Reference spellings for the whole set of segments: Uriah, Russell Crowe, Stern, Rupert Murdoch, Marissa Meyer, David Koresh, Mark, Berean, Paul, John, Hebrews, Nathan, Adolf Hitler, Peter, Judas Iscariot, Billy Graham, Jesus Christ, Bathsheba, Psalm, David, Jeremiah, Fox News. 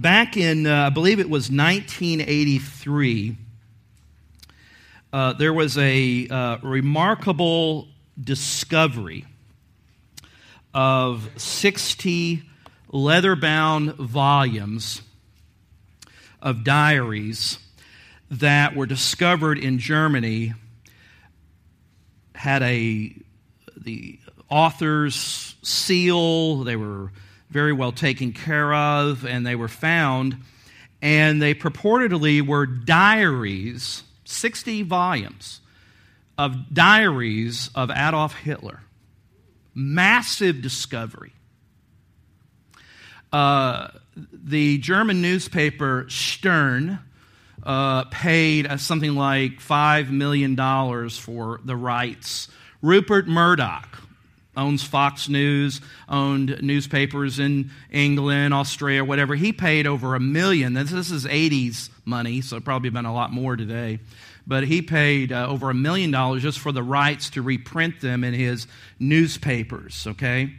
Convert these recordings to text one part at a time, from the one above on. Back in, I believe it was 1983, there was a remarkable discovery of 60 leather-bound volumes of diaries that were discovered in Germany. Had the author's seal. They were very well taken care of, and they were found, and they purportedly were diaries, 60 volumes of diaries of Adolf Hitler. Massive discovery. The German newspaper Stern paid something like $5 million for the rights. Rupert Murdoch owns Fox News, owned newspapers in England, Australia, whatever. He paid over $1 million. This is 80s money, so probably been a lot more today. But he paid over $1 million just for the rights to reprint them in his newspapers, okay?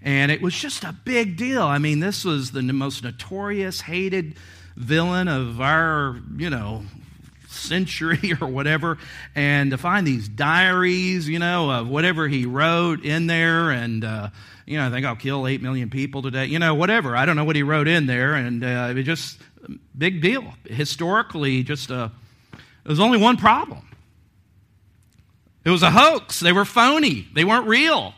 And it was just a big deal. I mean, this was the most notorious, hated villain of our, century or whatever, and to find these diaries, of whatever he wrote in there, and, I think I'll kill 8 million people today, whatever. I don't know what he wrote in there, and it was just a big deal. Historically, there was only one problem. It was a hoax. They were phony. They weren't real.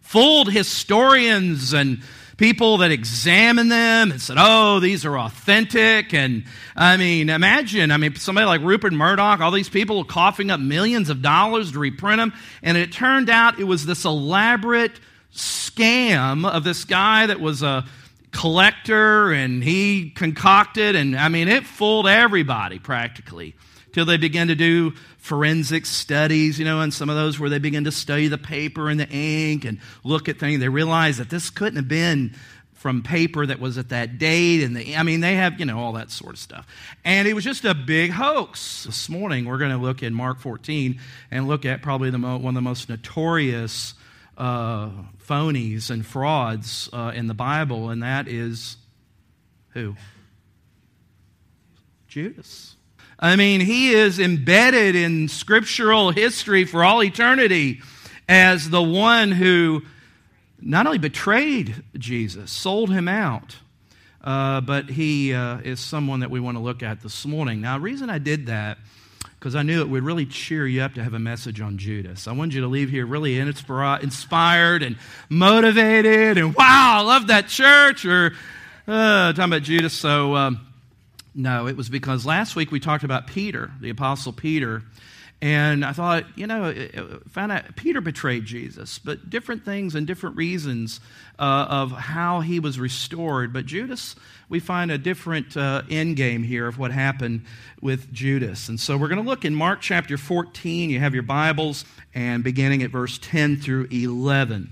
Fooled historians and people that examined them and said, oh, these are authentic. And, imagine somebody like Rupert Murdoch, all these people coughing up millions of dollars to reprint them. And it turned out it was this elaborate scam of this guy that was a collector, and he concocted. And, it fooled everybody practically till they began to do forensic studies, and some of those where they begin to study the paper and the ink and look at things. They realize that this couldn't have been from paper that was at that date. And they have, all that sort of stuff. And it was just a big hoax. This morning, we're going to look in Mark 14 and look at probably one of the most notorious phonies and frauds in the Bible. And that is who? Judas. He is embedded in scriptural history for all eternity as the one who not only betrayed Jesus, sold him out, but he is someone that we want to look at this morning. Now, the reason I did that, because I knew it would really cheer you up to have a message on Judas. I wanted you to leave here really inspired and motivated and, wow, I love that church, or talking about Judas, so... No, it was because last week we talked about Peter, the Apostle Peter, and I thought, found out Peter betrayed Jesus, but different things and different reasons of how he was restored. But Judas, we find a different end game here of what happened with Judas. And so we're going to look in Mark chapter 14. You have your Bibles, and beginning at verse 10 through 11.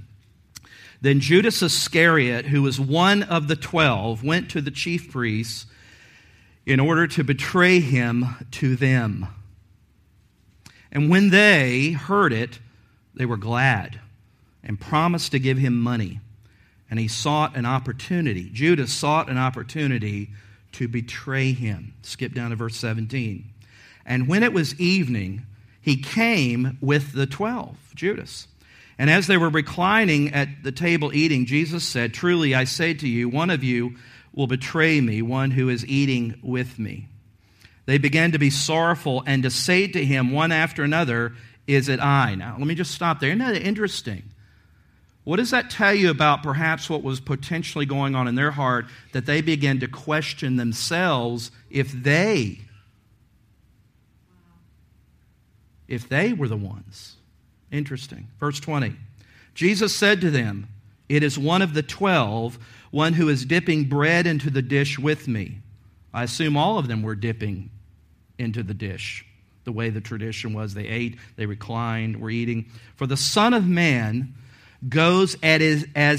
Then Judas Iscariot, who was one of the 12, went to the chief priests in order to betray him to them. And when they heard it, they were glad and promised to give him money. And he sought an opportunity. Judas sought an opportunity to betray him. Skip down to verse 17. And when it was evening, he came with the 12, Judas. And as they were reclining at the table eating, Jesus said, "Truly I say to you, one of you will betray me, one who is eating with me." They began to be sorrowful and to say to him one after another, "Is it I?" Now, let me just stop there. Isn't that interesting? What does that tell you about perhaps what was potentially going on in their heart, that they began to question themselves if they were the ones? Interesting. Verse 20. Jesus said to them, "It is one of the 12, one who is dipping bread into the dish with me." I assume all of them were dipping into the dish, the way the tradition was. They ate, they reclined, were eating. "For the Son of Man goes as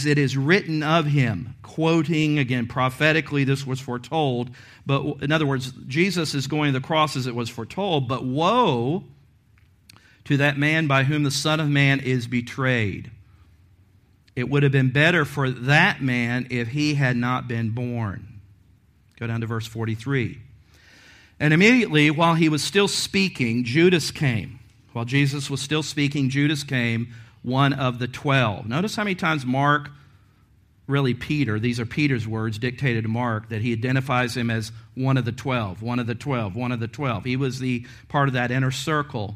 it is written of him," quoting, again, prophetically, this was foretold. But in other words, Jesus is going to the cross as it was foretold. "But woe to that man by whom the Son of Man is betrayed. It would have been better for that man if he had not been born." Go down to verse 43. And immediately, while he was still speaking, Judas came. While Jesus was still speaking, Judas came, one of the 12. Notice how many times Mark, really Peter, these are Peter's words dictated to Mark, that he identifies him as one of the 12, one of the 12, one of the 12. He was the part of that inner circle.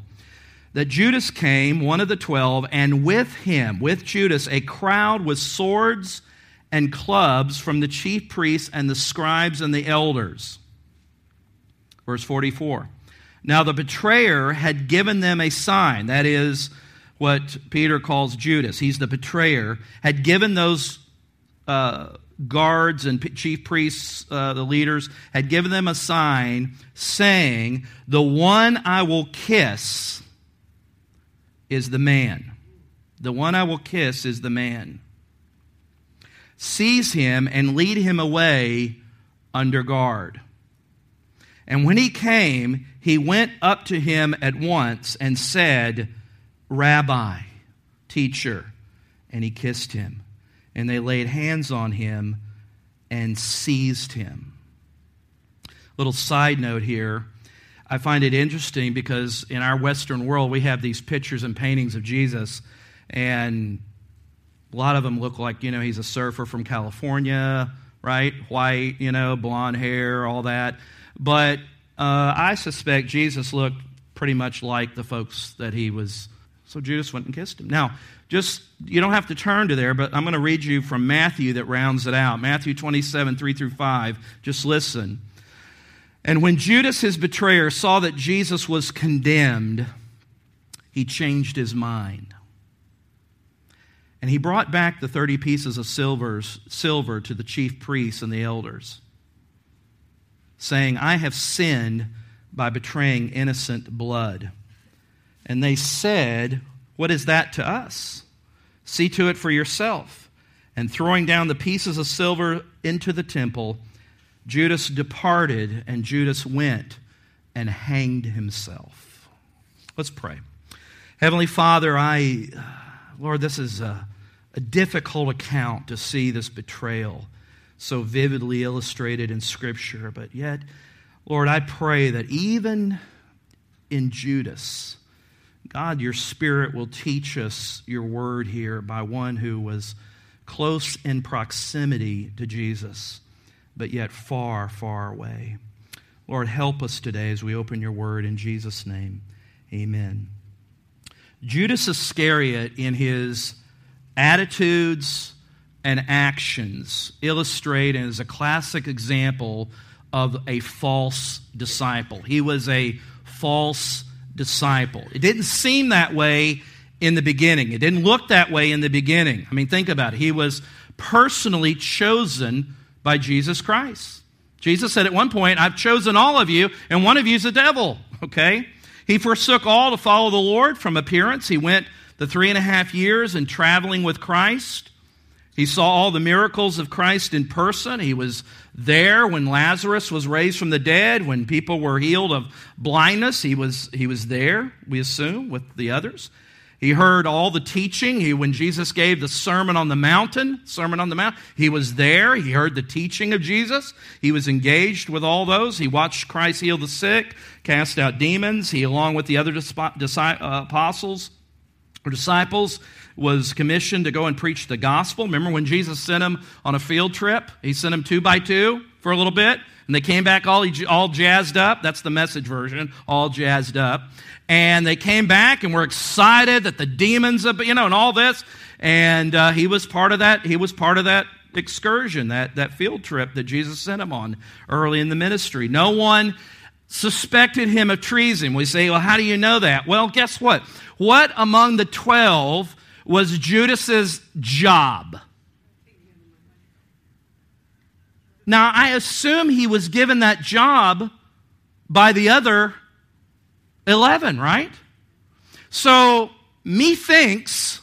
That Judas came, one of the 12, and with him, with Judas, a crowd with swords and clubs from the chief priests and the scribes and the elders. Verse 44. Now the betrayer had given them a sign. That is what Peter calls Judas. He's the betrayer. Had given those guards and chief priests, the leaders, had given them a sign saying, "The one I will kiss is the man." The one I will kiss is the man. Seize him and lead him away under guard. And when he came, he went up to him at once and said, "Rabbi, teacher." And he kissed him. And they laid hands on him and seized him. Little side note here. I find it interesting because in our Western world, we have these pictures and paintings of Jesus, and a lot of them look like, you know, he's a surfer from California, right? White, you know, blonde hair, all that. But I suspect Jesus looked pretty much like the folks that he was. So Judas went and kissed him. Now, just, you don't have to turn to there, but I'm going to read you from Matthew that rounds it out. Matthew 27, 3 through 5. Just listen. And when Judas, his betrayer, saw that Jesus was condemned, he changed his mind. And he brought back the 30 pieces of silver to the chief priests and the elders, saying, "I have sinned by betraying innocent blood." And they said, "What is that to us? See to it for yourself." And throwing down the pieces of silver into the temple, Judas departed, and Judas went and hanged himself. Let's pray. Heavenly Father, Lord, this is a difficult account to see this betrayal so vividly illustrated in Scripture. But yet, Lord, I pray that even in Judas, God, your Spirit will teach us your word here by one who was close in proximity to Jesus, but yet far, far away. Lord, help us today as we open your word in Jesus' name. Amen. Judas Iscariot, in his attitudes and actions, illustrate and is a classic example of a false disciple. He was a false disciple. It didn't seem that way in the beginning. It didn't look that way in the beginning. I mean, think about it. He was personally chosen by Jesus Christ. Jesus said at one point, "I've chosen all of you, and one of you is the devil." Okay? He forsook all to follow the Lord from appearance. He went the 3.5 years in traveling with Christ. He saw all the miracles of Christ in person. He was there when Lazarus was raised from the dead, when people were healed of blindness. He was there, we assume, with the others. He heard all the teaching. When Jesus gave the Sermon on the Mount, he was there. He heard the teaching of Jesus. He was engaged with all those. He watched Christ heal the sick, cast out demons. He, along with the other disciples, was commissioned to go and preach the gospel. Remember when Jesus sent him on a field trip? He sent him 2 by 2 for a little bit, and they came back all jazzed up. That's the Message version, all jazzed up. And they came back and were excited that the demons, and all this. And he was part of that. He was part of that excursion, that field trip that Jesus sent him on early in the ministry. No one suspected him of treason. We say, well, how do you know that? Well, guess what? What among the 12 was Judas's job? Now, I assume he was given that job by the other 11, right? So, methinks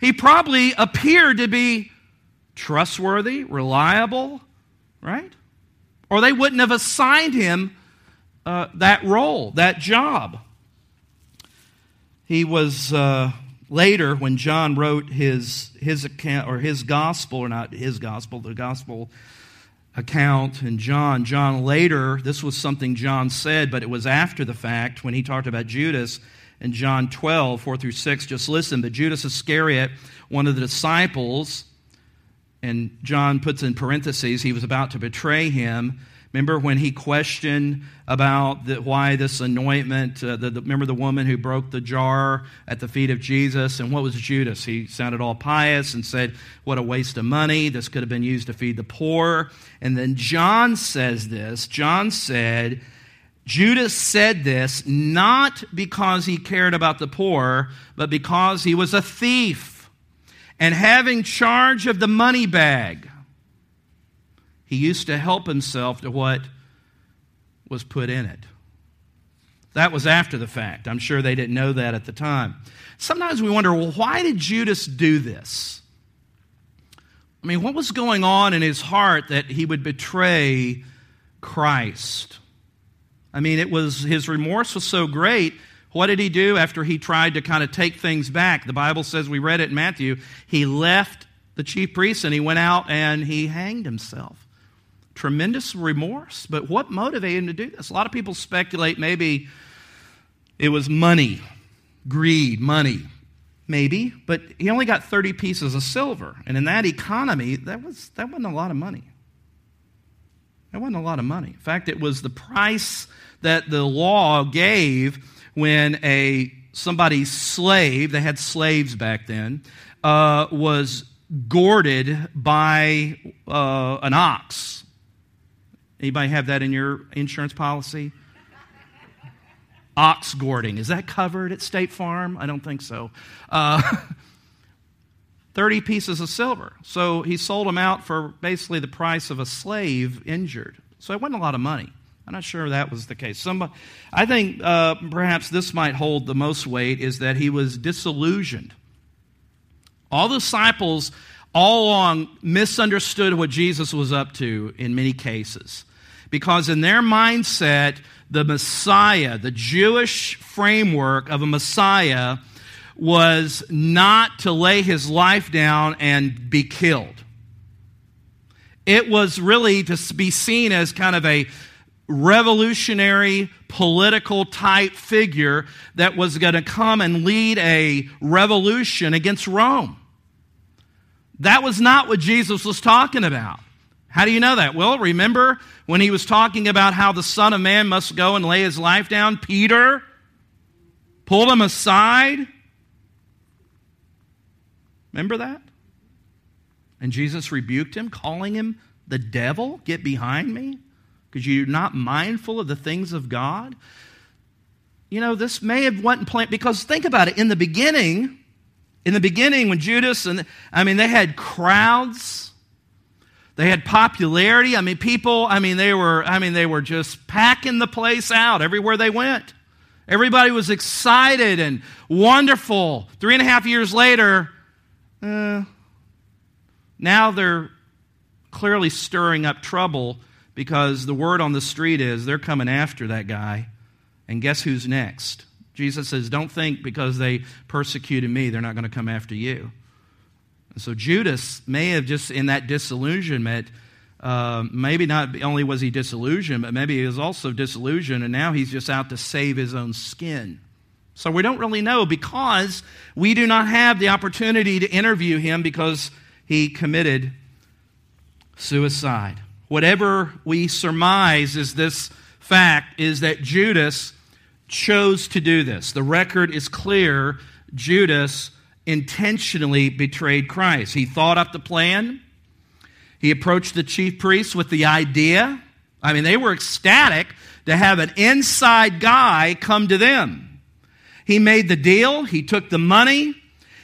he probably appeared to be trustworthy, reliable, right? Or they wouldn't have assigned him that role, that job. He was later, when John wrote his account, or his gospel, or not his gospel, the gospel account in John. John later, this was something John said, but it was after the fact when he talked about Judas in John 12, 4 through 6. Just listen, but Judas Iscariot, one of the disciples, and John puts in parentheses, he was about to betray him. Remember when he questioned about why this anointment, remember the woman who broke the jar at the feet of Jesus? And what was Judas? He sounded all pious and said, what a waste of money. This could have been used to feed the poor. And then John says this. John said, Judas said this not because he cared about the poor, but because he was a thief. And having charge of the money bag, he used to help himself to what was put in it. That was after the fact. I'm sure they didn't know that at the time. Sometimes we wonder, well, why did Judas do this? I mean, what was going on in his heart that he would betray Christ? I mean, it was his remorse was so great. What did he do after he tried to kind of take things back? The Bible says, we read it in Matthew, he left the chief priests and he went out and he hanged himself. Tremendous remorse, but what motivated him to do this? A lot of people speculate maybe it was money, greed, money, maybe, but he only got 30 pieces of silver. And in that economy, that wasn't a lot of money. That wasn't a lot of money. In fact, it was the price that the law gave when somebody's slave, they had slaves back then, was gored by an ox. Anybody have that in your insurance policy? Ox goring. Is that covered at State Farm? I don't think so. 30 pieces of silver. So he sold them out for basically the price of a slave injured. So it wasn't a lot of money. I'm not sure that was the case. I think perhaps this might hold the most weight, is that he was disillusioned. All the disciples all along misunderstood what Jesus was up to in many cases, because in their mindset, the Messiah, the Jewish framework of a Messiah, was not to lay his life down and be killed. It was really to be seen as kind of a revolutionary political type figure that was going to come and lead a revolution against Rome. That was not what Jesus was talking about. How do you know that? Well, remember when he was talking about how the Son of Man must go and lay his life down? Peter pulled him aside. Remember that? And Jesus rebuked him, calling him the devil. Get behind me, because you're not mindful of the things of God. You know, this may have wasn't planned, because think about it, in the beginning when Judas, they had crowds, they had popularity, people, they were just packing the place out everywhere they went. Everybody was excited and wonderful. 3.5 years later, now they're clearly stirring up trouble, because the word on the street is they're coming after that guy. And guess who's next? Jesus says, don't think because they persecuted me, they're not going to come after you. And so Judas may have just, in that disillusionment, maybe not only was he disillusioned, but maybe he was also disillusioned, and now he's just out to save his own skin. So we don't really know, because we do not have the opportunity to interview him, because he committed suicide. Whatever we surmise is this fact, is that Judas chose to do this. The record is clear. Judas intentionally betrayed Christ. He thought up the plan. He approached the chief priests with the idea. They were ecstatic to have an inside guy come to them. He made the deal. He took the money.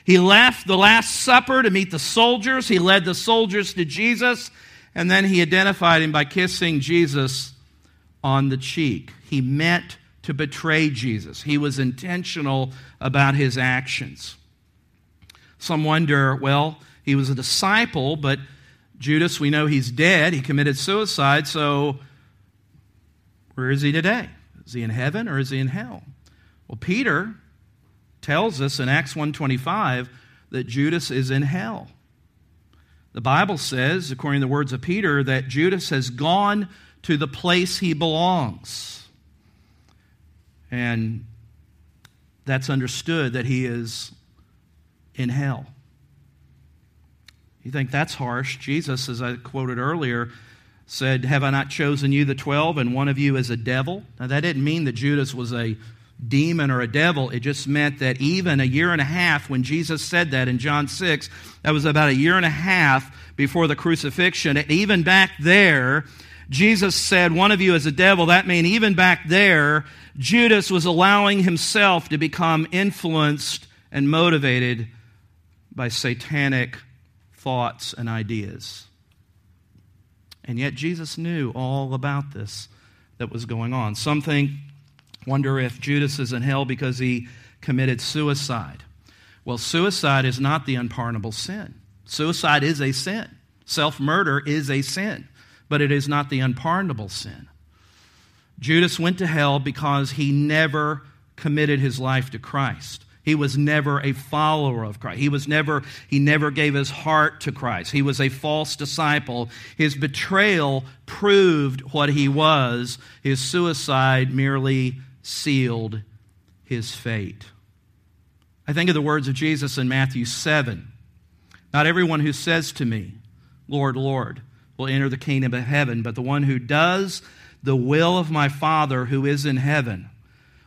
He left the Last Supper to meet the soldiers. He led the soldiers to Jesus. And then he identified him by kissing Jesus on the cheek. He meant to betray Jesus. He was intentional about his actions. Some wonder, well, he was a disciple, but Judas, we know he's dead. He committed suicide, so where is he today? Is he in heaven or is he in hell? Well, Peter tells us in Acts 1:25 that Judas is in hell. The Bible says, according to the words of Peter, that Judas has gone to the place he belongs. And that's understood that he is in hell. You think that's harsh? Jesus, as I quoted earlier, said, "Have I not chosen you, the 12, and one of you is a devil?" Now, that didn't mean that Judas was a demon or a devil. It just meant that even a year and a half when Jesus said that in John 6, that was about a year and a half before the crucifixion. And even back there, Jesus said, "One of you is a devil." That means even back there, Judas was allowing himself to become influenced and motivated by satanic thoughts and ideas. And yet Jesus knew all about this that was going on. Some think, wonder if Judas is in hell because he committed suicide. Well, suicide is not the unpardonable sin. Suicide is a sin. Self-murder is a sin, but it is not the unpardonable sin. Judas went to hell because he never committed his life to Christ. He was never a follower of Christ. He never gave his heart to Christ. He was a false disciple. His betrayal proved what he was. His suicide merely sealed his fate. I think of the words of Jesus in Matthew 7. "Not everyone who says to me, 'Lord, Lord,' will enter the kingdom of heaven, but the one who does the will of my Father who is in heaven.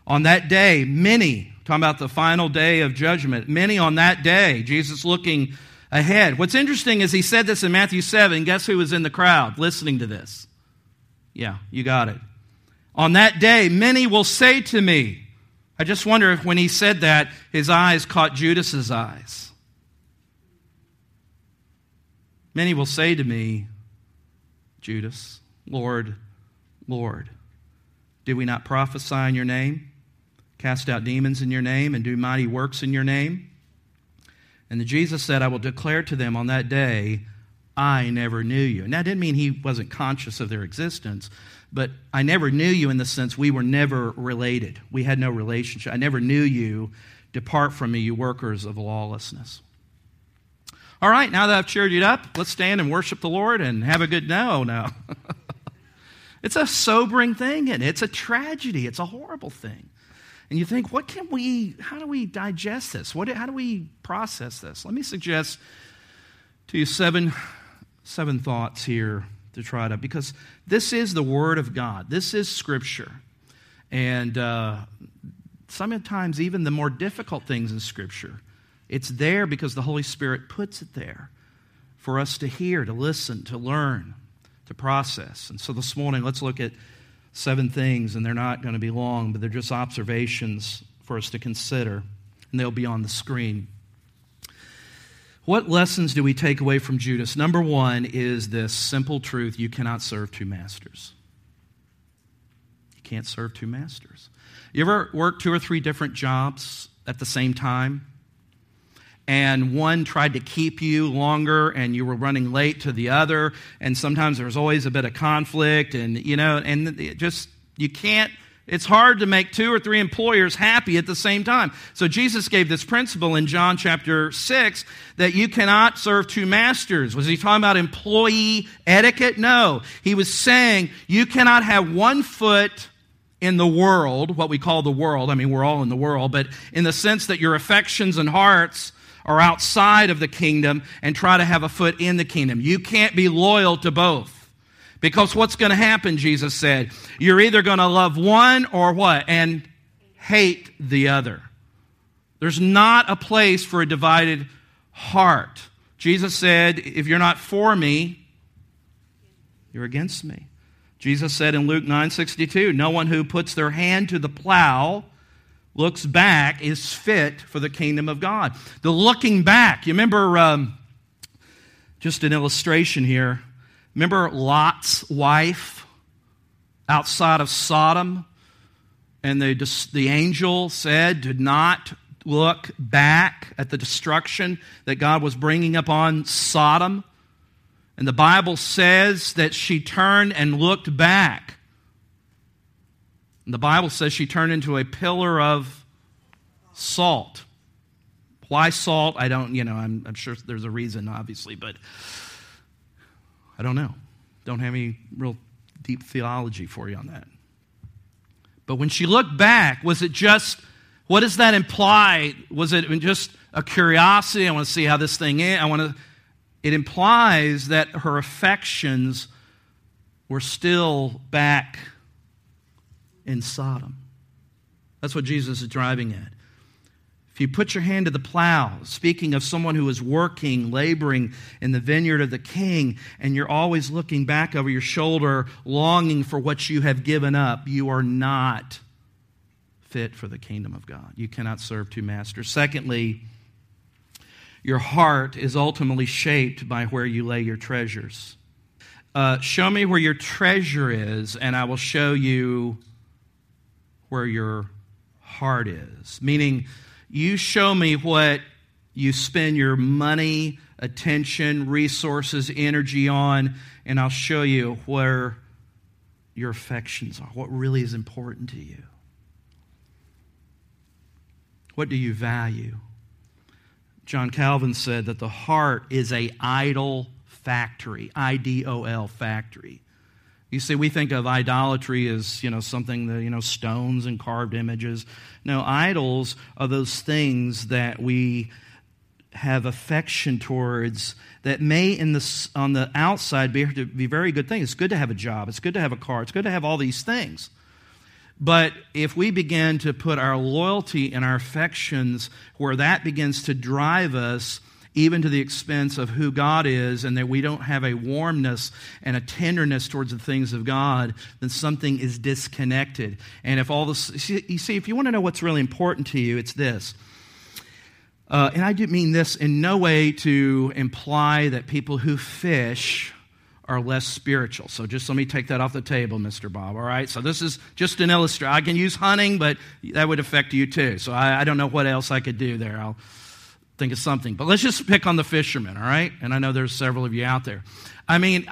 On that day, many," talking about the final day of judgment, "many on that day," Jesus looking ahead. What's interesting is he said this in Matthew 7. Guess who was in the crowd listening to this? Yeah, you got it. "On that day, many will say to me." I just wonder if when he said that, his eyes caught Judas's eyes. "Many will say to me, Judas, 'Lord, Lord, did we not prophesy in your name, cast out demons in your name, and do mighty works in your name?' And Jesus said, 'I will declare to them on that day, I never knew you.'" And that didn't mean he wasn't conscious of their existence, but "I never knew you" in the sense we were never related. We had no relationship. "I never knew you. Depart from me, you workers of lawlessness." All right, now that I've cheered you up, let's stand and worship the Lord and have a good no. It's a sobering thing, and it's a tragedy. It's a horrible thing. And you think, how do we digest this? How do we process this? Let me suggest to you seven thoughts here to try to, because this is the Word of God. This is Scripture. And sometimes even the more difficult things in Scripture, it's there because the Holy Spirit puts it there for us to hear, to listen, to learn, to process. And so this morning, let's look at seven things, and they're not going to be long, but they're just observations for us to consider, and they'll be on the screen. What lessons do we take away from Judas? Number one is this simple truth: you cannot serve two masters. You can't serve two masters. You ever work 2 or 3 different jobs at the same time, and one tried to keep you longer and you were running late to the other, and sometimes there's always a bit of conflict, and it's hard to make 2 or 3 employers happy at the same time. So Jesus gave this principle in John chapter 6 that you cannot serve two masters. Was he talking about employee etiquette? No. He was saying you cannot have one foot in the world, what we call the world. I mean, we're all in the world, but in the sense that your affections and hearts are outside of the kingdom and try to have a foot in the kingdom. You can't be loyal to both. Because what's going to happen, Jesus said, you're either going to love one or what? And hate the other. There's not a place for a divided heart. Jesus said, if you're not for me, you're against me. Jesus said in Luke 9:62, no one who puts their hand to the plow, looks back, is fit for the kingdom of God. The looking back. You remember, just an illustration here. Remember Lot's wife outside of Sodom? And the angel said, "Do not look back at the destruction that God was bringing upon Sodom." And the Bible says that she turned and looked back. The Bible says she turned into a pillar of salt. Why salt? I don't, I'm sure there's a reason, obviously, but I don't know. Don't have any real deep theology for you on that. But when she looked back, was it just, what does that imply? Was it just a curiosity? I want to see how this thing is. It implies that her affections were still back in Sodom. That's what Jesus is driving at. If you put your hand to the plow, speaking of someone who is working, laboring in the vineyard of the king, and you're always looking back over your shoulder, longing for what you have given up, you are not fit for the kingdom of God. You cannot serve two masters. Secondly, your heart is ultimately shaped by where you lay your treasures. Show me where your treasure is, and I will show you where your heart is. Meaning, you show me what you spend your money, attention, resources, energy on, and I'll show you where your affections are, what really is important to you. What do you value? John Calvin said that the heart is an idol factory, I-D-O-L factory. You see, we think of idolatry as, something that, stones and carved images. No, idols are those things that we have affection towards that may, on the outside, be very good things. It's good to have a job. It's good to have a car. It's good to have all these things. But if we begin to put our loyalty and our affections where that begins to drive us, even to the expense of who God is, and that we don't have a warmness and a tenderness towards the things of God, then something is disconnected. And if all this, you see, if you want to know what's really important to you, it's this. And I do mean this in no way to imply that people who fish are less spiritual. So just let me take that off the table, Mr. Bob, all right? So this is just an illustration. I can use hunting, but that would affect you too. So I don't know what else I could do there. I'll think of something. But let's just pick on the fishermen, all right? And I know there's several of you out there. I mean,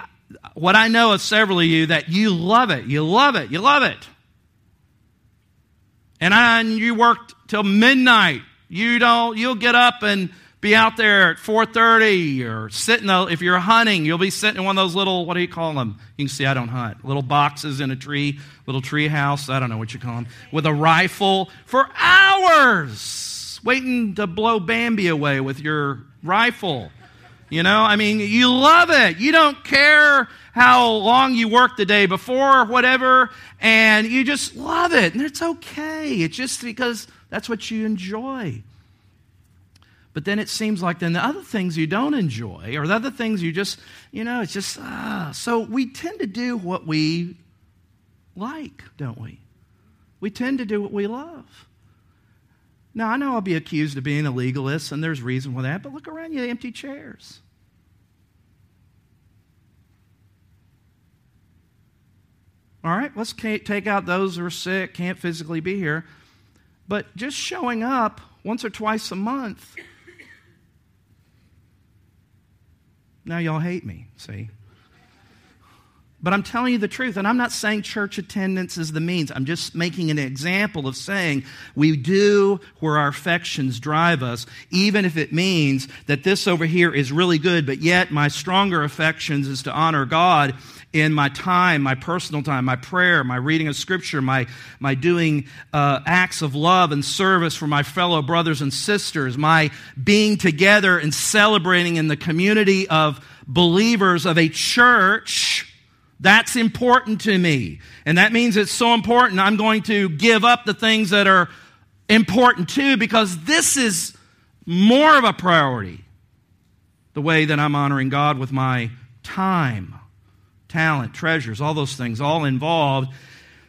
what I know of several of you that you love it. You love it. You love it. And you worked till midnight. You'll get up and be out there at 4:30 or sitting, if you're hunting, you'll be sitting in one of those little, what do you call them? You can see I don't hunt. Little boxes in a tree, little tree house, I don't know what you call them, with a rifle for hours, waiting to blow Bambi away with your rifle. You love it. You don't care how long you worked the day before or whatever, and you just love it, and it's okay. It's just because that's what you enjoy. But then it seems like then the other things you don't enjoy or the other things you just, it's just, so we tend to do what we like, don't we? We tend to do what we love. Now, I know I'll be accused of being a legalist, and there's reason for that, but look around you, empty chairs. All right, let's take out those who are sick, can't physically be here. But just showing up once or twice a month... Now y'all hate me, see? But I'm telling you the truth, and I'm not saying church attendance is the means. I'm just making an example of saying we do where our affections drive us, even if it means that this over here is really good, but yet my stronger affections is to honor God in my time, my personal time, my prayer, my reading of Scripture, my doing acts of love and service for my fellow brothers and sisters, my being together and celebrating in the community of believers of a church. That's important to me. And that means it's so important I'm going to give up the things that are important too, because this is more of a priority, the way that I'm honoring God with my time, talent, treasures, all those things, all involved.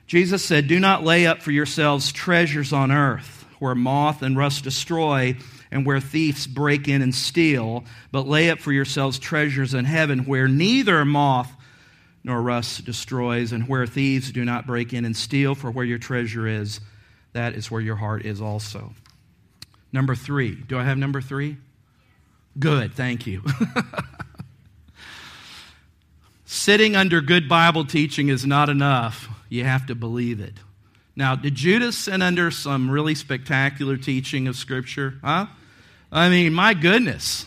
Jesus said, "Do not lay up for yourselves treasures on earth, where moth and rust destroy, and where thieves break in and steal, but lay up for yourselves treasures in heaven, where neither moth nor rust destroys, and where thieves do not break in and steal, for where your treasure is, that is where your heart is also." Number three. Do I have number three? Good, thank you. Sitting under good Bible teaching is not enough. You have to believe it. Now, did Judas sit under some really spectacular teaching of Scripture? Huh? I mean, my goodness.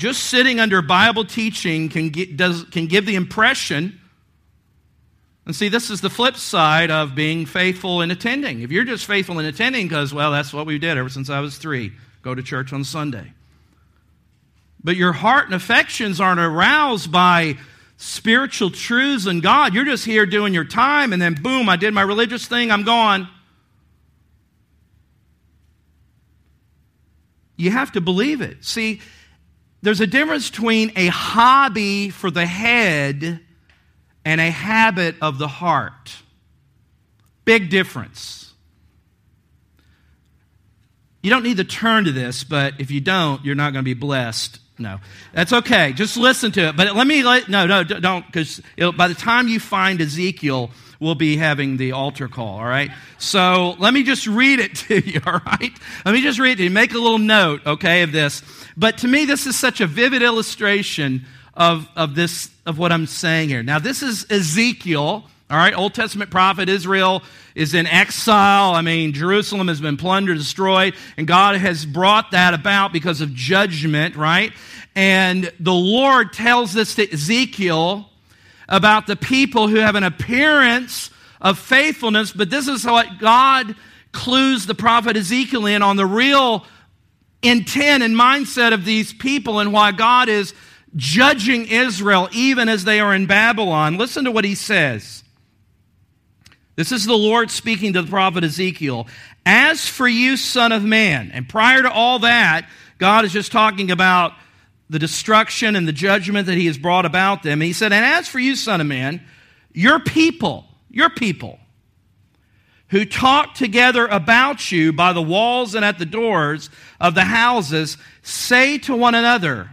Just sitting under Bible teaching can give the impression, and see, this is the flip side of being faithful in attending. If you're just faithful in attending because, well, that's what we did ever since I was 3, go to church on Sunday. But your heart and affections aren't aroused by spiritual truths and God. You're just here doing your time, and then boom, I did my religious thing, I'm gone. You have to believe it. See, there's a difference between a hobby for the head and a habit of the heart. Big difference. You don't need to turn to this, but if you don't, you're not going to be blessed. No, that's okay. Just listen to it. But don't, because by the time you find Ezekiel, we'll be having the altar call, all right? So let me just read it to you, all right? Let me just read it to you. Make a little note, okay, of this. But to me, this is such a vivid illustration of what I'm saying here. Now, this is Ezekiel. All right, Old Testament prophet. Israel is in exile. I mean, Jerusalem has been plundered, destroyed, and God has brought that about because of judgment, right? And the Lord tells this to Ezekiel about the people who have an appearance of faithfulness, but this is what God clues the prophet Ezekiel in on the real intent and mindset of these people and why God is judging Israel even as they are in Babylon. Listen to what he says. This is the Lord speaking to the prophet Ezekiel. As for you, son of man, and prior to all that, God is just talking about the destruction and the judgment that he has brought about them. And he said, and as for you, son of man, your people, who talk together about you by the walls and at the doors of the houses, say to one another,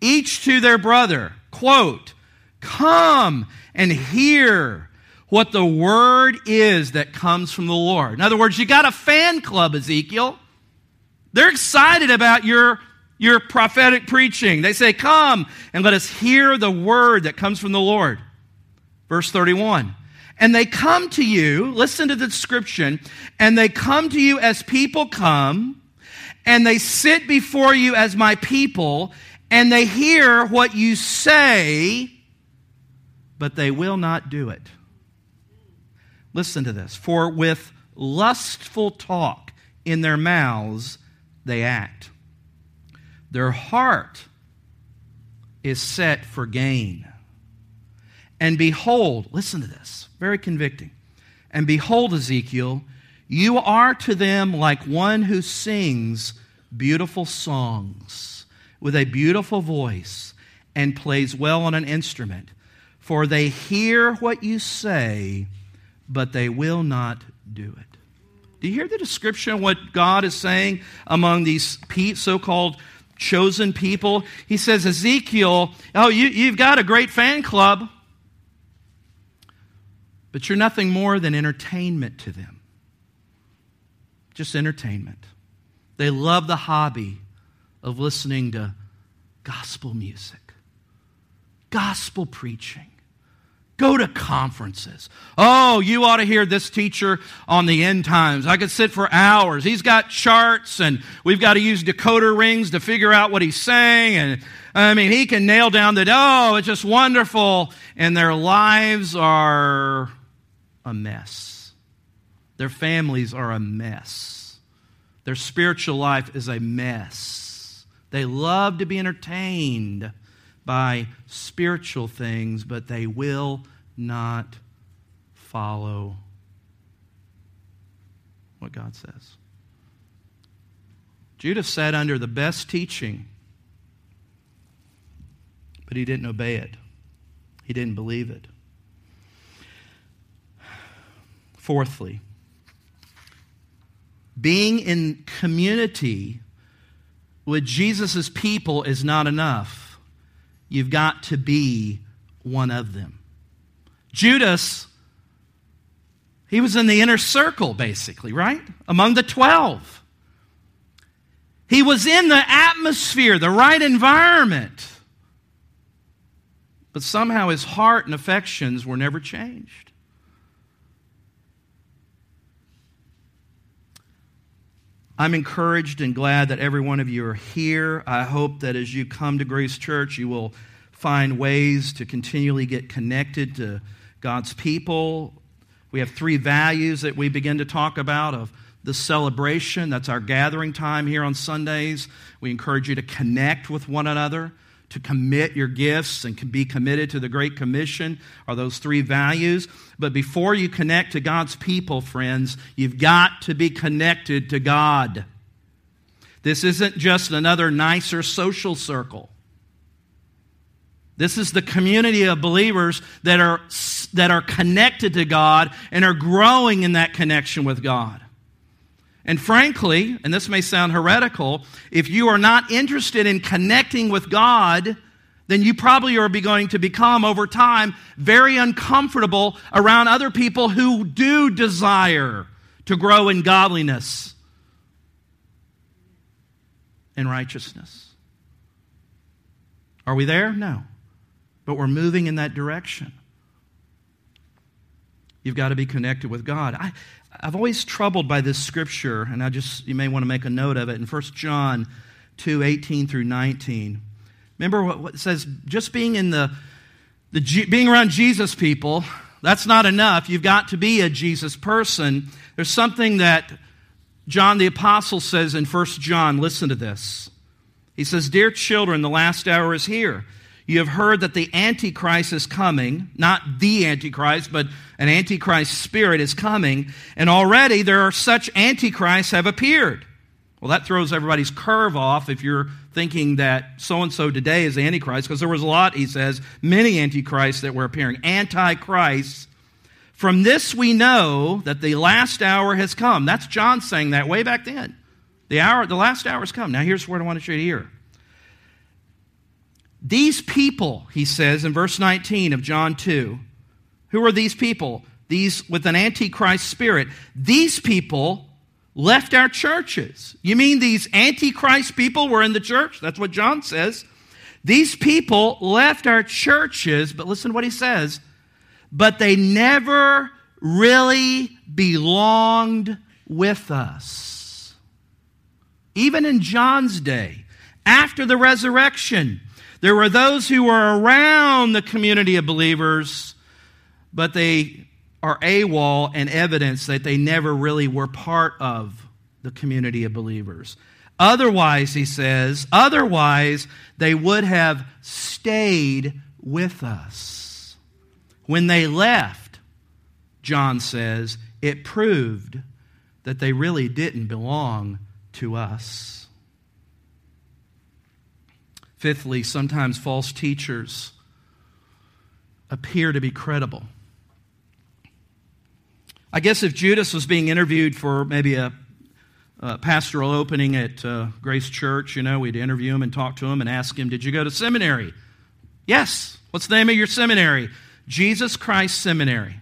each to their brother, quote, come and hear what the word is that comes from the Lord. In other words, you got a fan club, Ezekiel. They're excited about your prophetic preaching. They say, come and let us hear the word that comes from the Lord. Verse 31. And they come to you, listen to the description, and they come to you as people come, and they sit before you as my people, and they hear what you say, but they will not do it. Listen to this. For with lustful talk in their mouths, they act. Their heart is set for gain. And behold, listen to this, very convicting. And behold, Ezekiel, you are to them like one who sings beautiful songs with a beautiful voice and plays well on an instrument. For they hear what you say, but they will not do it. Do you hear the description of what God is saying among these so-called chosen people? He says, Ezekiel, you've got a great fan club, but you're nothing more than entertainment to them. Just entertainment. They love the hobby of listening to gospel music, gospel preaching. Go to conferences. Oh, you ought to hear this teacher on the end times. I could sit for hours. He's got charts, and we've got to use decoder rings to figure out what he's saying. And I mean, he can nail down that, oh, it's just wonderful. And their lives are a mess. Their families are a mess. Their spiritual life is a mess. They love to be entertained by spiritual things, but they will not follow what God says. Judas sat under the best teaching, but he didn't obey it. He didn't believe it. Fourthly, being in community with Jesus' people is not enough. You've got to be one of them. Judas, he was in the inner circle, basically, right? Among the 12. He was in the atmosphere, the right environment. But somehow his heart and affections were never changed. I'm encouraged and glad that every one of you are here. I hope that as you come to Grace Church, you will find ways to continually get connected to God's people. We have three values that we begin to talk about of the celebration. That's our gathering time here on Sundays. We encourage you to connect with one another, to commit your gifts and be committed to the Great Commission are those three values. But before you connect to God's people, friends, you've got to be connected to God. This isn't just another nicer social circle. This is the community of believers that are connected to God and are growing in that connection with God. And frankly, and this may sound heretical, if you are not interested in connecting with God, then you probably are going to become, over time, very uncomfortable around other people who do desire to grow in godliness and righteousness. Are we there? No. But we're moving in that direction. You've got to be connected with God. I've always troubled by this scripture, and you may want to make a note of it. In 1 John 2, 18 through 19, remember what it says, just being in being around Jesus people, that's not enough. You've got to be a Jesus person. There's something that John the Apostle says in 1 John. Listen to this. He says, "Dear children, the last hour is here. You have heard that the Antichrist is coming," not the Antichrist, but an Antichrist spirit is coming, "and already there are such Antichrists have appeared." Well, that throws everybody's curve off if you're thinking that so-and-so today is the Antichrist, because there was a lot, he says, many Antichrists that were appearing. Antichrists. "From this we know that the last hour has come." That's John saying that way back then. The last hour has come. Now here's what I want you to hear. These people, he says in verse 19 of John 2, who are these people? These with an antichrist spirit. These people left our churches. You mean these antichrist people were in the church? That's what John says. These people left our churches, but listen to what he says, but they never really belonged with us. Even in John's day, after the resurrection, there were those who were around the community of believers, but they are AWOL and evidence that they never really were part of the community of believers. Otherwise, he says, otherwise they would have stayed with us. When they left, John says, it proved that they really didn't belong to us. Fifthly, sometimes false teachers appear to be credible. I guess if Judas was being interviewed for maybe a pastoral opening at Grace Church, we'd interview him and talk to him and ask him, "Did you go to seminary?" "Yes." "What's the name of your seminary?" "Jesus Christ Seminary."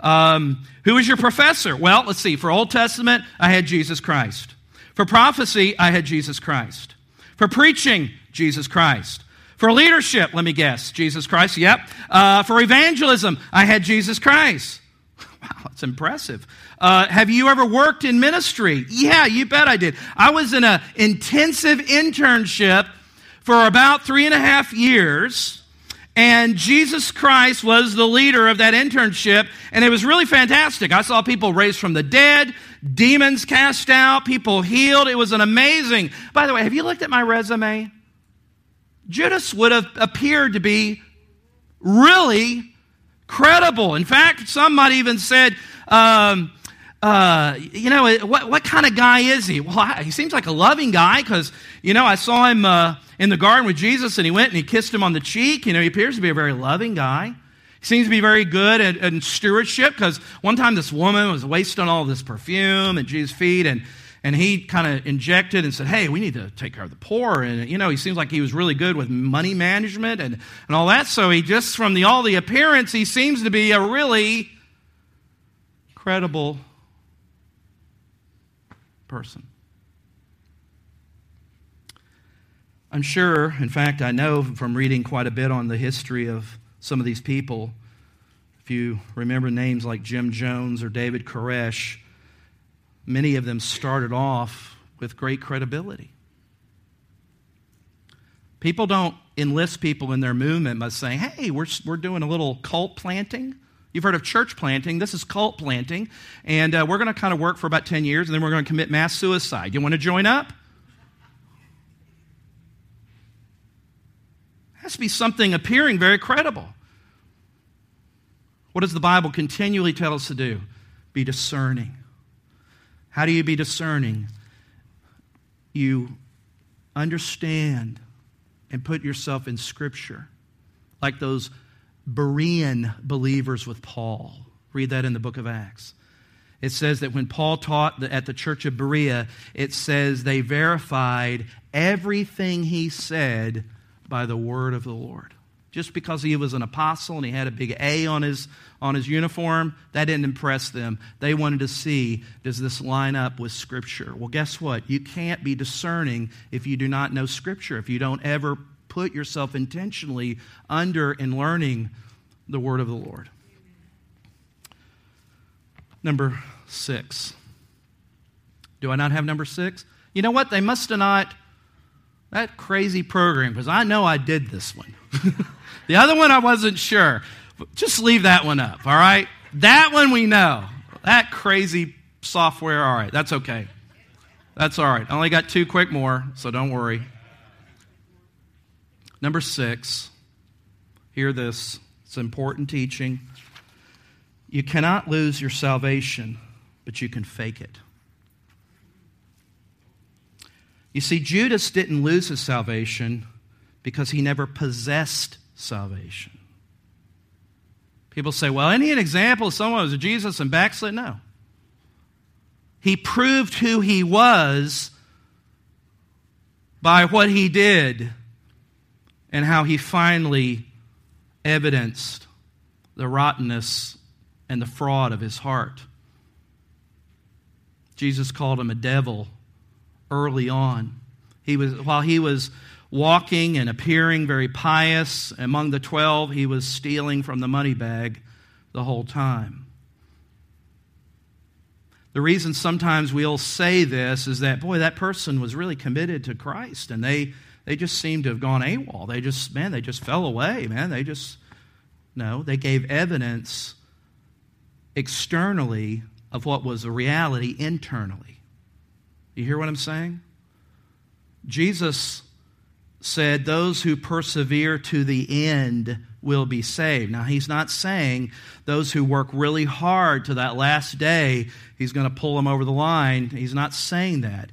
Wow. "Who was your professor?" "Well, let's see. For Old Testament, I had Jesus Christ. For prophecy, I had Jesus Christ. For preaching, Jesus Christ. For leadership, let me guess, Jesus Christ, yep. For evangelism, I had Jesus Christ." Wow, that's impressive. "Have you ever worked in ministry?" "Yeah, you bet I did. I was in an intensive internship for about 3.5 years, and Jesus Christ was the leader of that internship, and it was really fantastic. I saw people raised from the dead, demons cast out, people healed. It was an amazing..." By the way, have you looked at my resume? Judas would have appeared to be really credible. In fact, some might even said, what kind of guy is he? Well, he seems like a loving guy because, I saw him in the garden with Jesus, and he went and he kissed him on the cheek. He appears to be a very loving guy. He seems to be very good at stewardship because one time this woman was wasting all this perfume at Jesus' feet, and he kind of injected and said, "Hey, we need to take care of the poor." And, he seems like he was really good with money management and all that. So he just, from all the appearance, he seems to be a really credible person. I'm sure, in fact, I know from reading quite a bit on the history of some of these people, if you remember names like Jim Jones or David Koresh, Many of them started off with great credibility. People don't enlist people in their movement by saying, hey, we're doing a little cult planting. You've heard of church planting. This is cult planting. And we're going to kind of work for about 10 years, and then we're going to commit mass suicide. You want to join up? It has to be something appearing very credible. What does the Bible continually tell us to do? Be discerning. How do you be discerning? You understand and put yourself in Scripture, like those Berean believers with Paul. Read that in the book of Acts. It says that when Paul taught at the church of Berea, it says they verified everything he said by the word of the Lord. Just because he was an apostle and he had a big A on his uniform, that didn't impress them. They wanted to see, does this line up with Scripture? Well, guess what? You can't be discerning if you do not know Scripture, if you don't ever put yourself intentionally under and learning the word of the Lord. Number 6. Do I not have number 6? You know what? They must have not, that crazy program, because I know I did this one. The other one I wasn't sure. Just leave that one up, all right? That one we know. That crazy software, all right, that's okay. That's all right. I only got 2 quick more, so don't worry. Number 6, hear this. It's important teaching. You cannot lose your salvation, but you can fake it. You see, Judas didn't lose his salvation because he never possessed salvation. People say, well, isn't he an example of someone who was a Jesus and backslid? No. He proved who he was by what he did and how he finally evidenced the rottenness and the fraud of his heart. Jesus called him a devil early on. While he was walking and appearing very pious among the 12, he was stealing from the money bag the whole time. The reason sometimes we'll say this is that, boy, that person was really committed to Christ, and they just seemed to have gone AWOL. They just fell away, man. No, they gave evidence externally of what was a reality internally. You hear what I'm saying? Jesus said, those who persevere to the end will be saved. Now, he's not saying those who work really hard to that last day, he's going to pull them over the line. He's not saying that.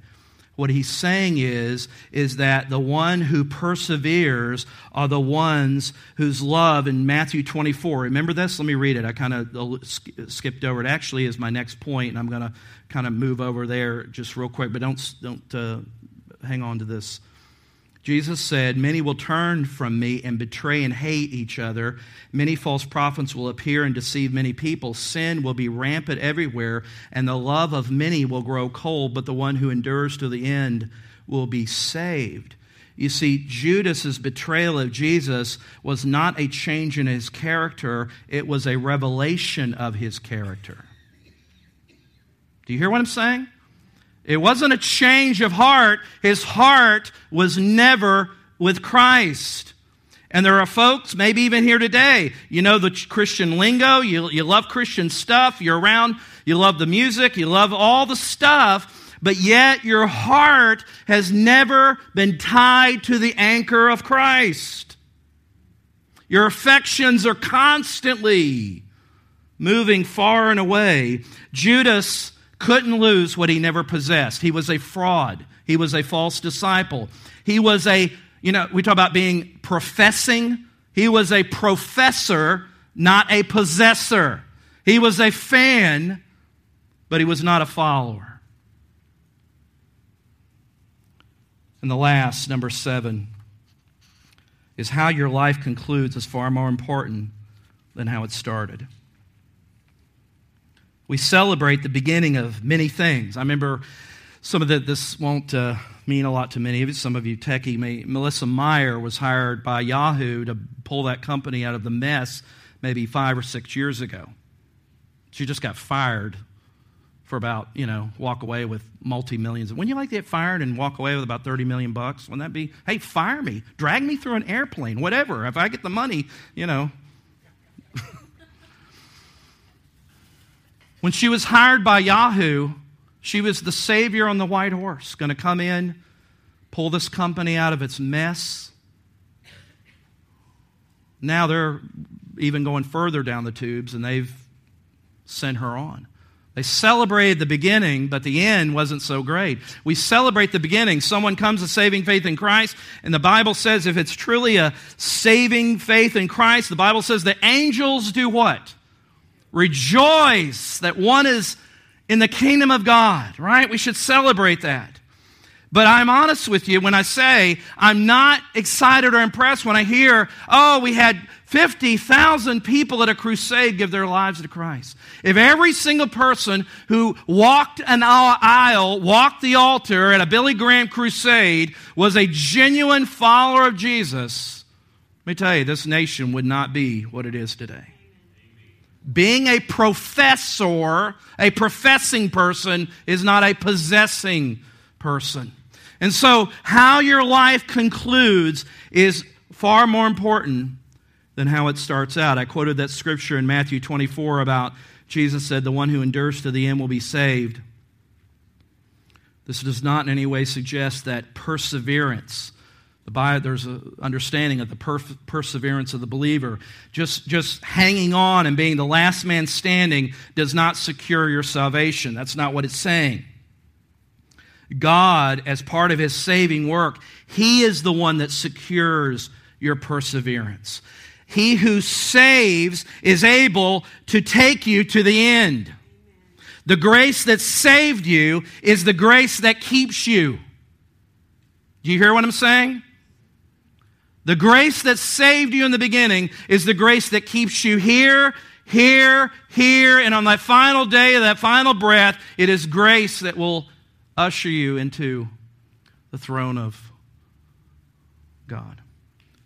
What he's saying is that the one who perseveres are the ones whose love in Matthew 24. Remember this? Let me read it. I kind of skipped over it. Actually, is my next point, and I'm going to kind of move over there just real quick, but don't hang on to this. Jesus said, many will turn from me and betray and hate each other. Many false prophets will appear and deceive many people. Sin will be rampant everywhere, and the love of many will grow cold, but the one who endures to the end will be saved. You see, Judas's betrayal of Jesus was not a change in his character. It was a revelation of his character. Do you hear what I'm saying? It wasn't a change of heart. His heart was never with Christ. And there are folks, maybe even here today, you know the Christian lingo, you love Christian stuff, you're around, you love the music, you love all the stuff, but yet your heart has never been tied to the anchor of Christ. Your affections are constantly moving far and away. Judas couldn't lose what he never possessed. He was a fraud. He was a false disciple. He was we talk about being professing. He was a professor, not a possessor. He was a fan, but he was not a follower. And the last, number 7, is how your life concludes is far more important than how it started. We celebrate the beginning of many things. I remember this won't mean a lot to many of you. Some of you techie may. Marissa Meyer was hired by Yahoo to pull that company out of the mess maybe 5 or 6 years ago. She just got fired for about, walk away with multi-millions. Wouldn't you like to get fired and walk away with about $30 million bucks? Wouldn't that be, hey, fire me, drag me through an airplane, whatever. If I get the money, When she was hired by Yahoo, she was the savior on the white horse, going to come in, pull this company out of its mess. Now they're even going further down the tubes, and they've sent her on. They celebrated the beginning, but the end wasn't so great. We celebrate the beginning. Someone comes to saving faith in Christ, and the Bible says if it's truly a saving faith in Christ, the Bible says the angels do what? Rejoice that one is in the kingdom of God, right? We should celebrate that. But I'm honest with you when I say I'm not excited or impressed when I hear, we had 50,000 people at a crusade give their lives to Christ. If every single person who walked an aisle, walked the altar at a Billy Graham crusade was a genuine follower of Jesus, let me tell you, this nation would not be what it is today. Being a professor, a professing person, is not a possessing person. And so how your life concludes is far more important than how it starts out. I quoted that scripture in Matthew 24 about Jesus said, "The one who endures to the end will be saved." This does not in any way suggest that perseverance, there's an understanding of the perseverance of the believer. Just hanging on and being the last man standing does not secure your salvation. That's not what it's saying. God, as part of His saving work, He is the one that secures your perseverance. He who saves is able to take you to the end. The grace that saved you is the grace that keeps you. Do you hear what I'm saying? The grace that saved you in the beginning is the grace that keeps you here, here, here, and on that final day of that final breath, it is grace that will usher you into the throne of God.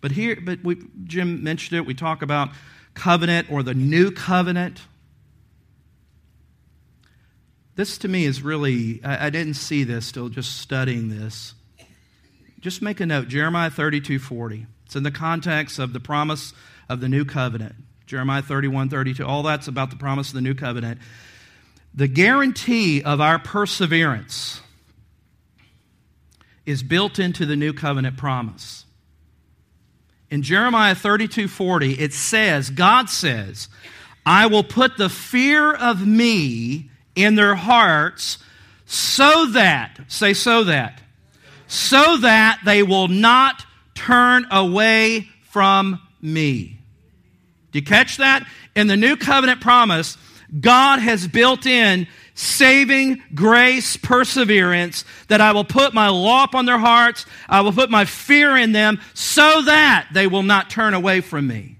But Jim mentioned it. We talk about covenant or the new covenant. This to me is really, I didn't see this till just studying this. Just make a note, Jeremiah 32:40. It's in the context of the promise of the new covenant. Jeremiah 31:32, all that's about the promise of the new covenant. The guarantee of our perseverance is built into the new covenant promise. In Jeremiah 32:40, it says, God says, "I will put the fear of me in their hearts so that," say "so that they will not turn away from me." Do you catch that? In the new covenant promise, God has built in saving grace, perseverance, that I will put my law upon their hearts, I will put my fear in them, so that they will not turn away from me.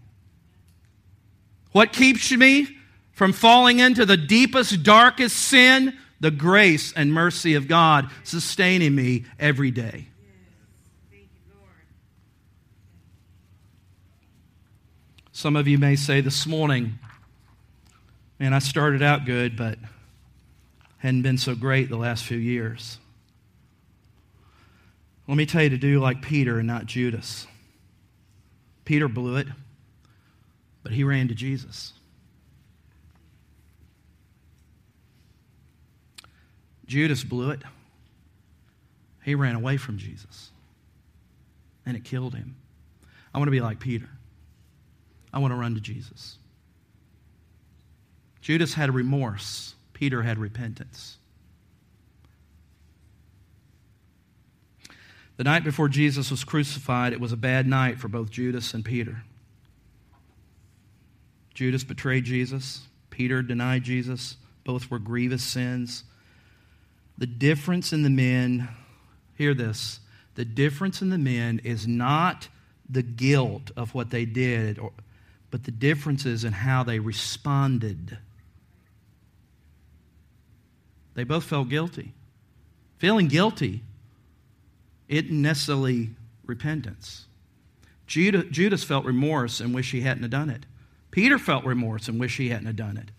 What keeps me from falling into the deepest, darkest sin? The grace and mercy of God sustaining me every day. Some of you may say this morning, "Man, I started out good, but hadn't been so great the last few years." Let me tell you to do like Peter and not Judas. Peter blew it, but he ran to Jesus. Judas blew it. He ran away from Jesus, and it killed him. I want to be like Peter. I want to run to Jesus. Judas had remorse. Peter had repentance. The night before Jesus was crucified, it was a bad night for both Judas and Peter. Judas betrayed Jesus. Peter denied Jesus. Both were grievous sins. The difference in the men, hear this, the difference in the men is not the guilt of what they did, but the difference is in how they responded. They both felt guilty. Feeling guilty isn't necessarily repentance. Judas felt remorse and wish he hadn't have done it. Peter felt remorse and wish he hadn't have done it.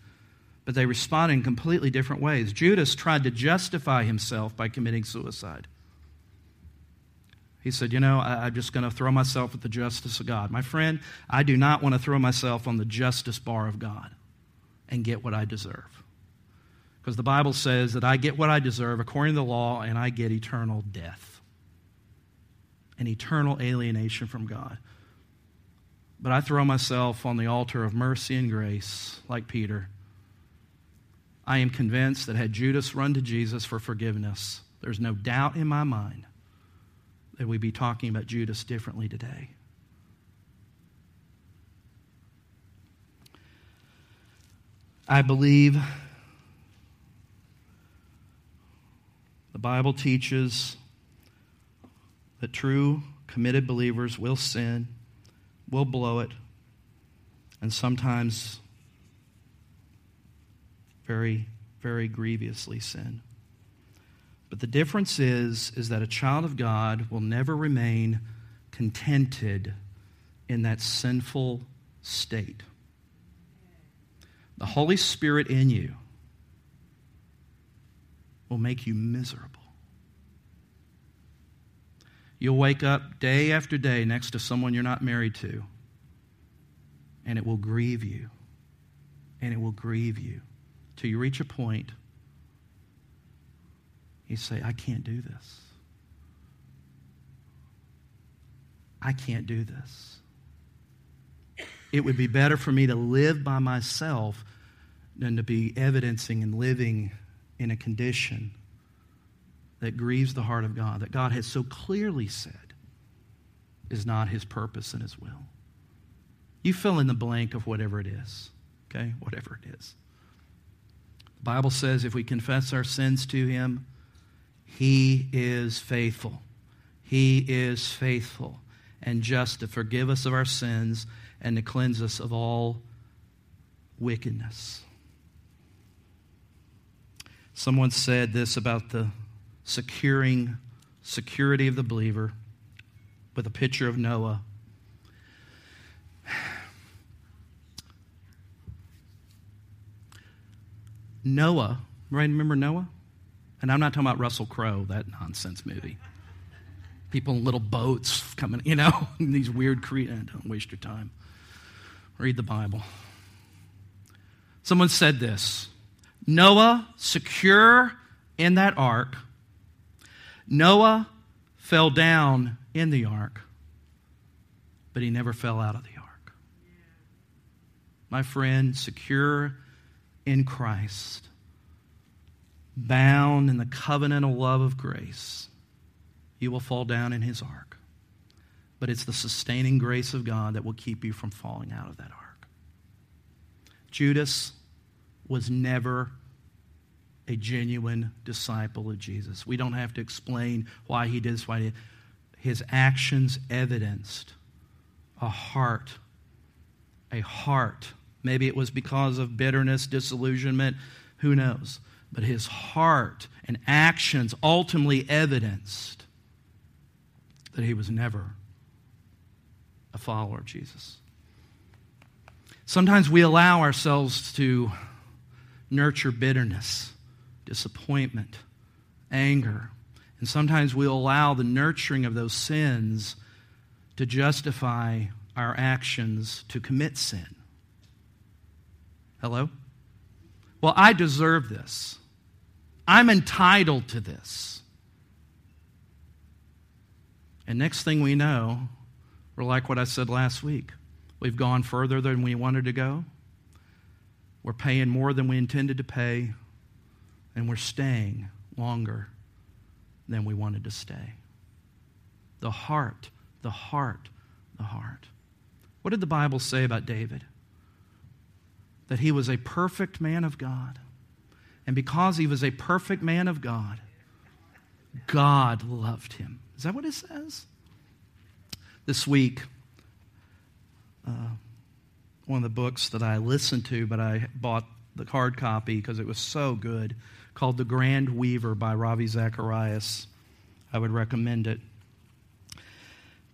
but they responded in completely different ways. Judas tried to justify himself by committing suicide. He said, you know, I'm just going to throw myself at the justice of God. My friend, I do not want to throw myself on the justice bar of God and get what I deserve. Because the Bible says that I get what I deserve according to the law, and I get eternal death and eternal alienation from God. But I throw myself on the altar of mercy and grace like Peter. I am convinced that had Judas run to Jesus for forgiveness, there's no doubt in my mind that we'd be talking about Judas differently today. I believe the Bible teaches that true, committed believers will sin, will blow it, and sometimes very, very grievously sin. But the difference is that a child of God will never remain contented in that sinful state. The Holy Spirit in you will make you miserable. You'll wake up day after day next to someone you're not married to, and it will grieve you, and it will grieve you till you reach a point you say, I can't do this. I can't do this. It would be better for me to live by myself than to be evidencing and living in a condition that grieves the heart of God, that God has so clearly said is not his purpose and his will. You fill in the blank of whatever it is, okay? Whatever it is. The Bible says if we confess our sins to him, he is faithful. He is faithful and just to forgive us of our sins and to cleanse us of all wickedness. Someone said this about the security of the believer with a picture of Noah. Noah, right? Remember Noah? And I'm not talking about Russell Crowe, that nonsense movie. People in little boats coming, you know, these weird creatures. Don't waste your time. Read the Bible. Someone said this. Noah, secure in that ark. Noah fell down in the ark, but he never fell out of the ark. My friend, secure in Christ, bound in the covenantal love of grace, you will fall down in his ark. But it's the sustaining grace of God that will keep you from falling out of that ark. Judas was never a genuine disciple of Jesus. We don't have to explain why he did this, why he did. His actions evidenced a heart. Maybe it was because of bitterness, disillusionment, who knows. But his heart and actions ultimately evidenced that he was never a follower of Jesus. Sometimes we allow ourselves to nurture bitterness, disappointment, anger. And sometimes we allow the nurturing of those sins to justify our actions to commit sin. Hello? Well, I deserve this. I'm entitled to this. And next thing we know, we're like what I said last week. We've gone further than we wanted to go. We're paying more than we intended to pay. And we're staying longer than we wanted to stay. The heart, the heart, the heart. What did the Bible say about David? That he was a perfect man of God. And because he was a perfect man of God, God loved him. Is that what it says? This week, one of the books that I listened to, but I bought the hard copy because it was so good, called The Grand Weaver by Ravi Zacharias. I would recommend it.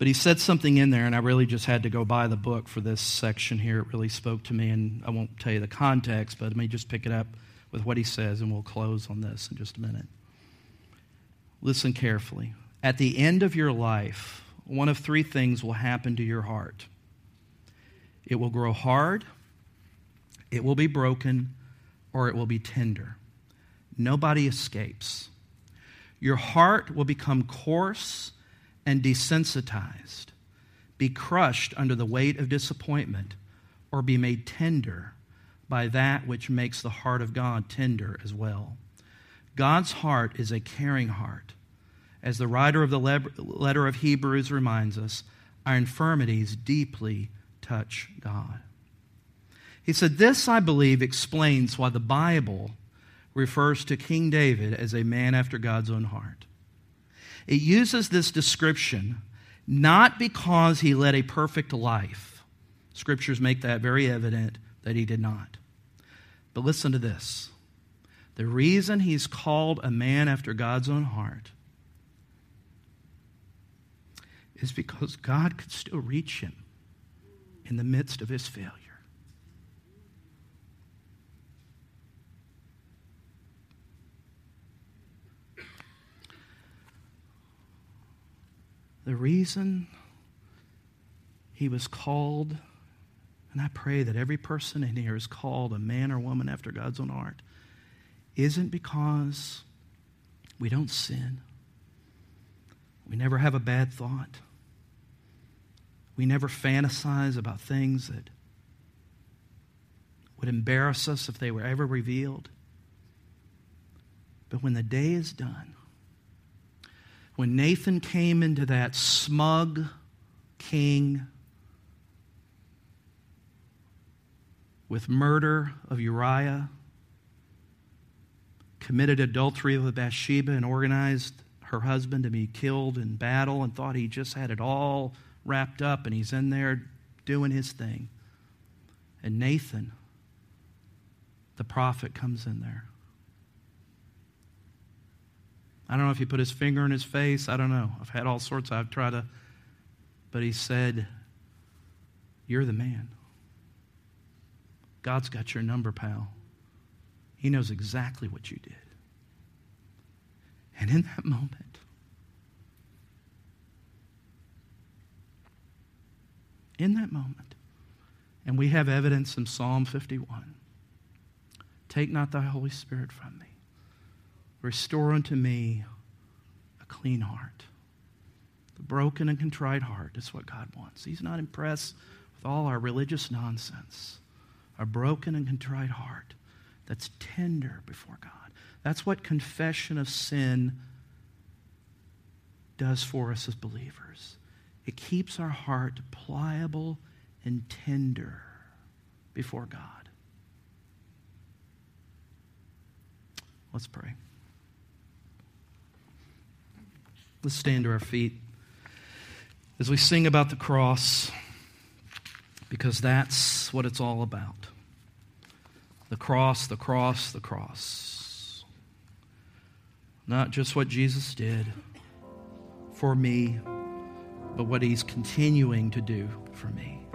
But he said something in there, and I really just had to go buy the book for this section here. It really spoke to me, and I won't tell you the context, but let me just pick it up with what he says, and we'll close on this in just a minute. Listen carefully. At the end of your life, one of three things will happen to your heart. It will grow hard, it will be broken, or it will be tender. Nobody escapes. Your heart will become coarse and desensitized, be crushed under the weight of disappointment, or be made tender by that which makes the heart of God tender as well. God's heart is a caring heart. As the writer of the letter of Hebrews reminds us, our infirmities deeply touch God. He said, this, I believe, explains why the Bible refers to King David as a man after God's own heart. It uses this description not because he led a perfect life. Scriptures make that very evident that he did not. But listen to this. The reason he's called a man after God's own heart is because God could still reach him in the midst of his failure. The reason he was called, and I pray that every person in here is called a man or woman after God's own heart, isn't because we don't sin. We never have a bad thought. We never fantasize about things that would embarrass us if they were ever revealed. But when the day is done, when Nathan came into that smug king with murder of Uriah, committed adultery with Bathsheba and organized her husband to be killed in battle and thought he just had it all wrapped up and he's in there doing his thing. And Nathan, the prophet, comes in there. I don't know if he put his finger in his face. I don't know. I've had all sorts. I've tried to. But he said, you're the man. God's got your number, pal. He knows exactly what you did. And in that moment, and we have evidence in Psalm 51, take not thy Holy Spirit from me. Restore unto me a clean heart. The broken and contrite heart is what God wants. He's not impressed with all our religious nonsense. A broken and contrite heart that's tender before God. That's what confession of sin does for us as believers. It keeps our heart pliable and tender before God. Let's pray. Let's stand to our feet as we sing about the cross, because that's what it's all about. The cross, the cross, the cross. Not just what Jesus did for me, but what he's continuing to do for me.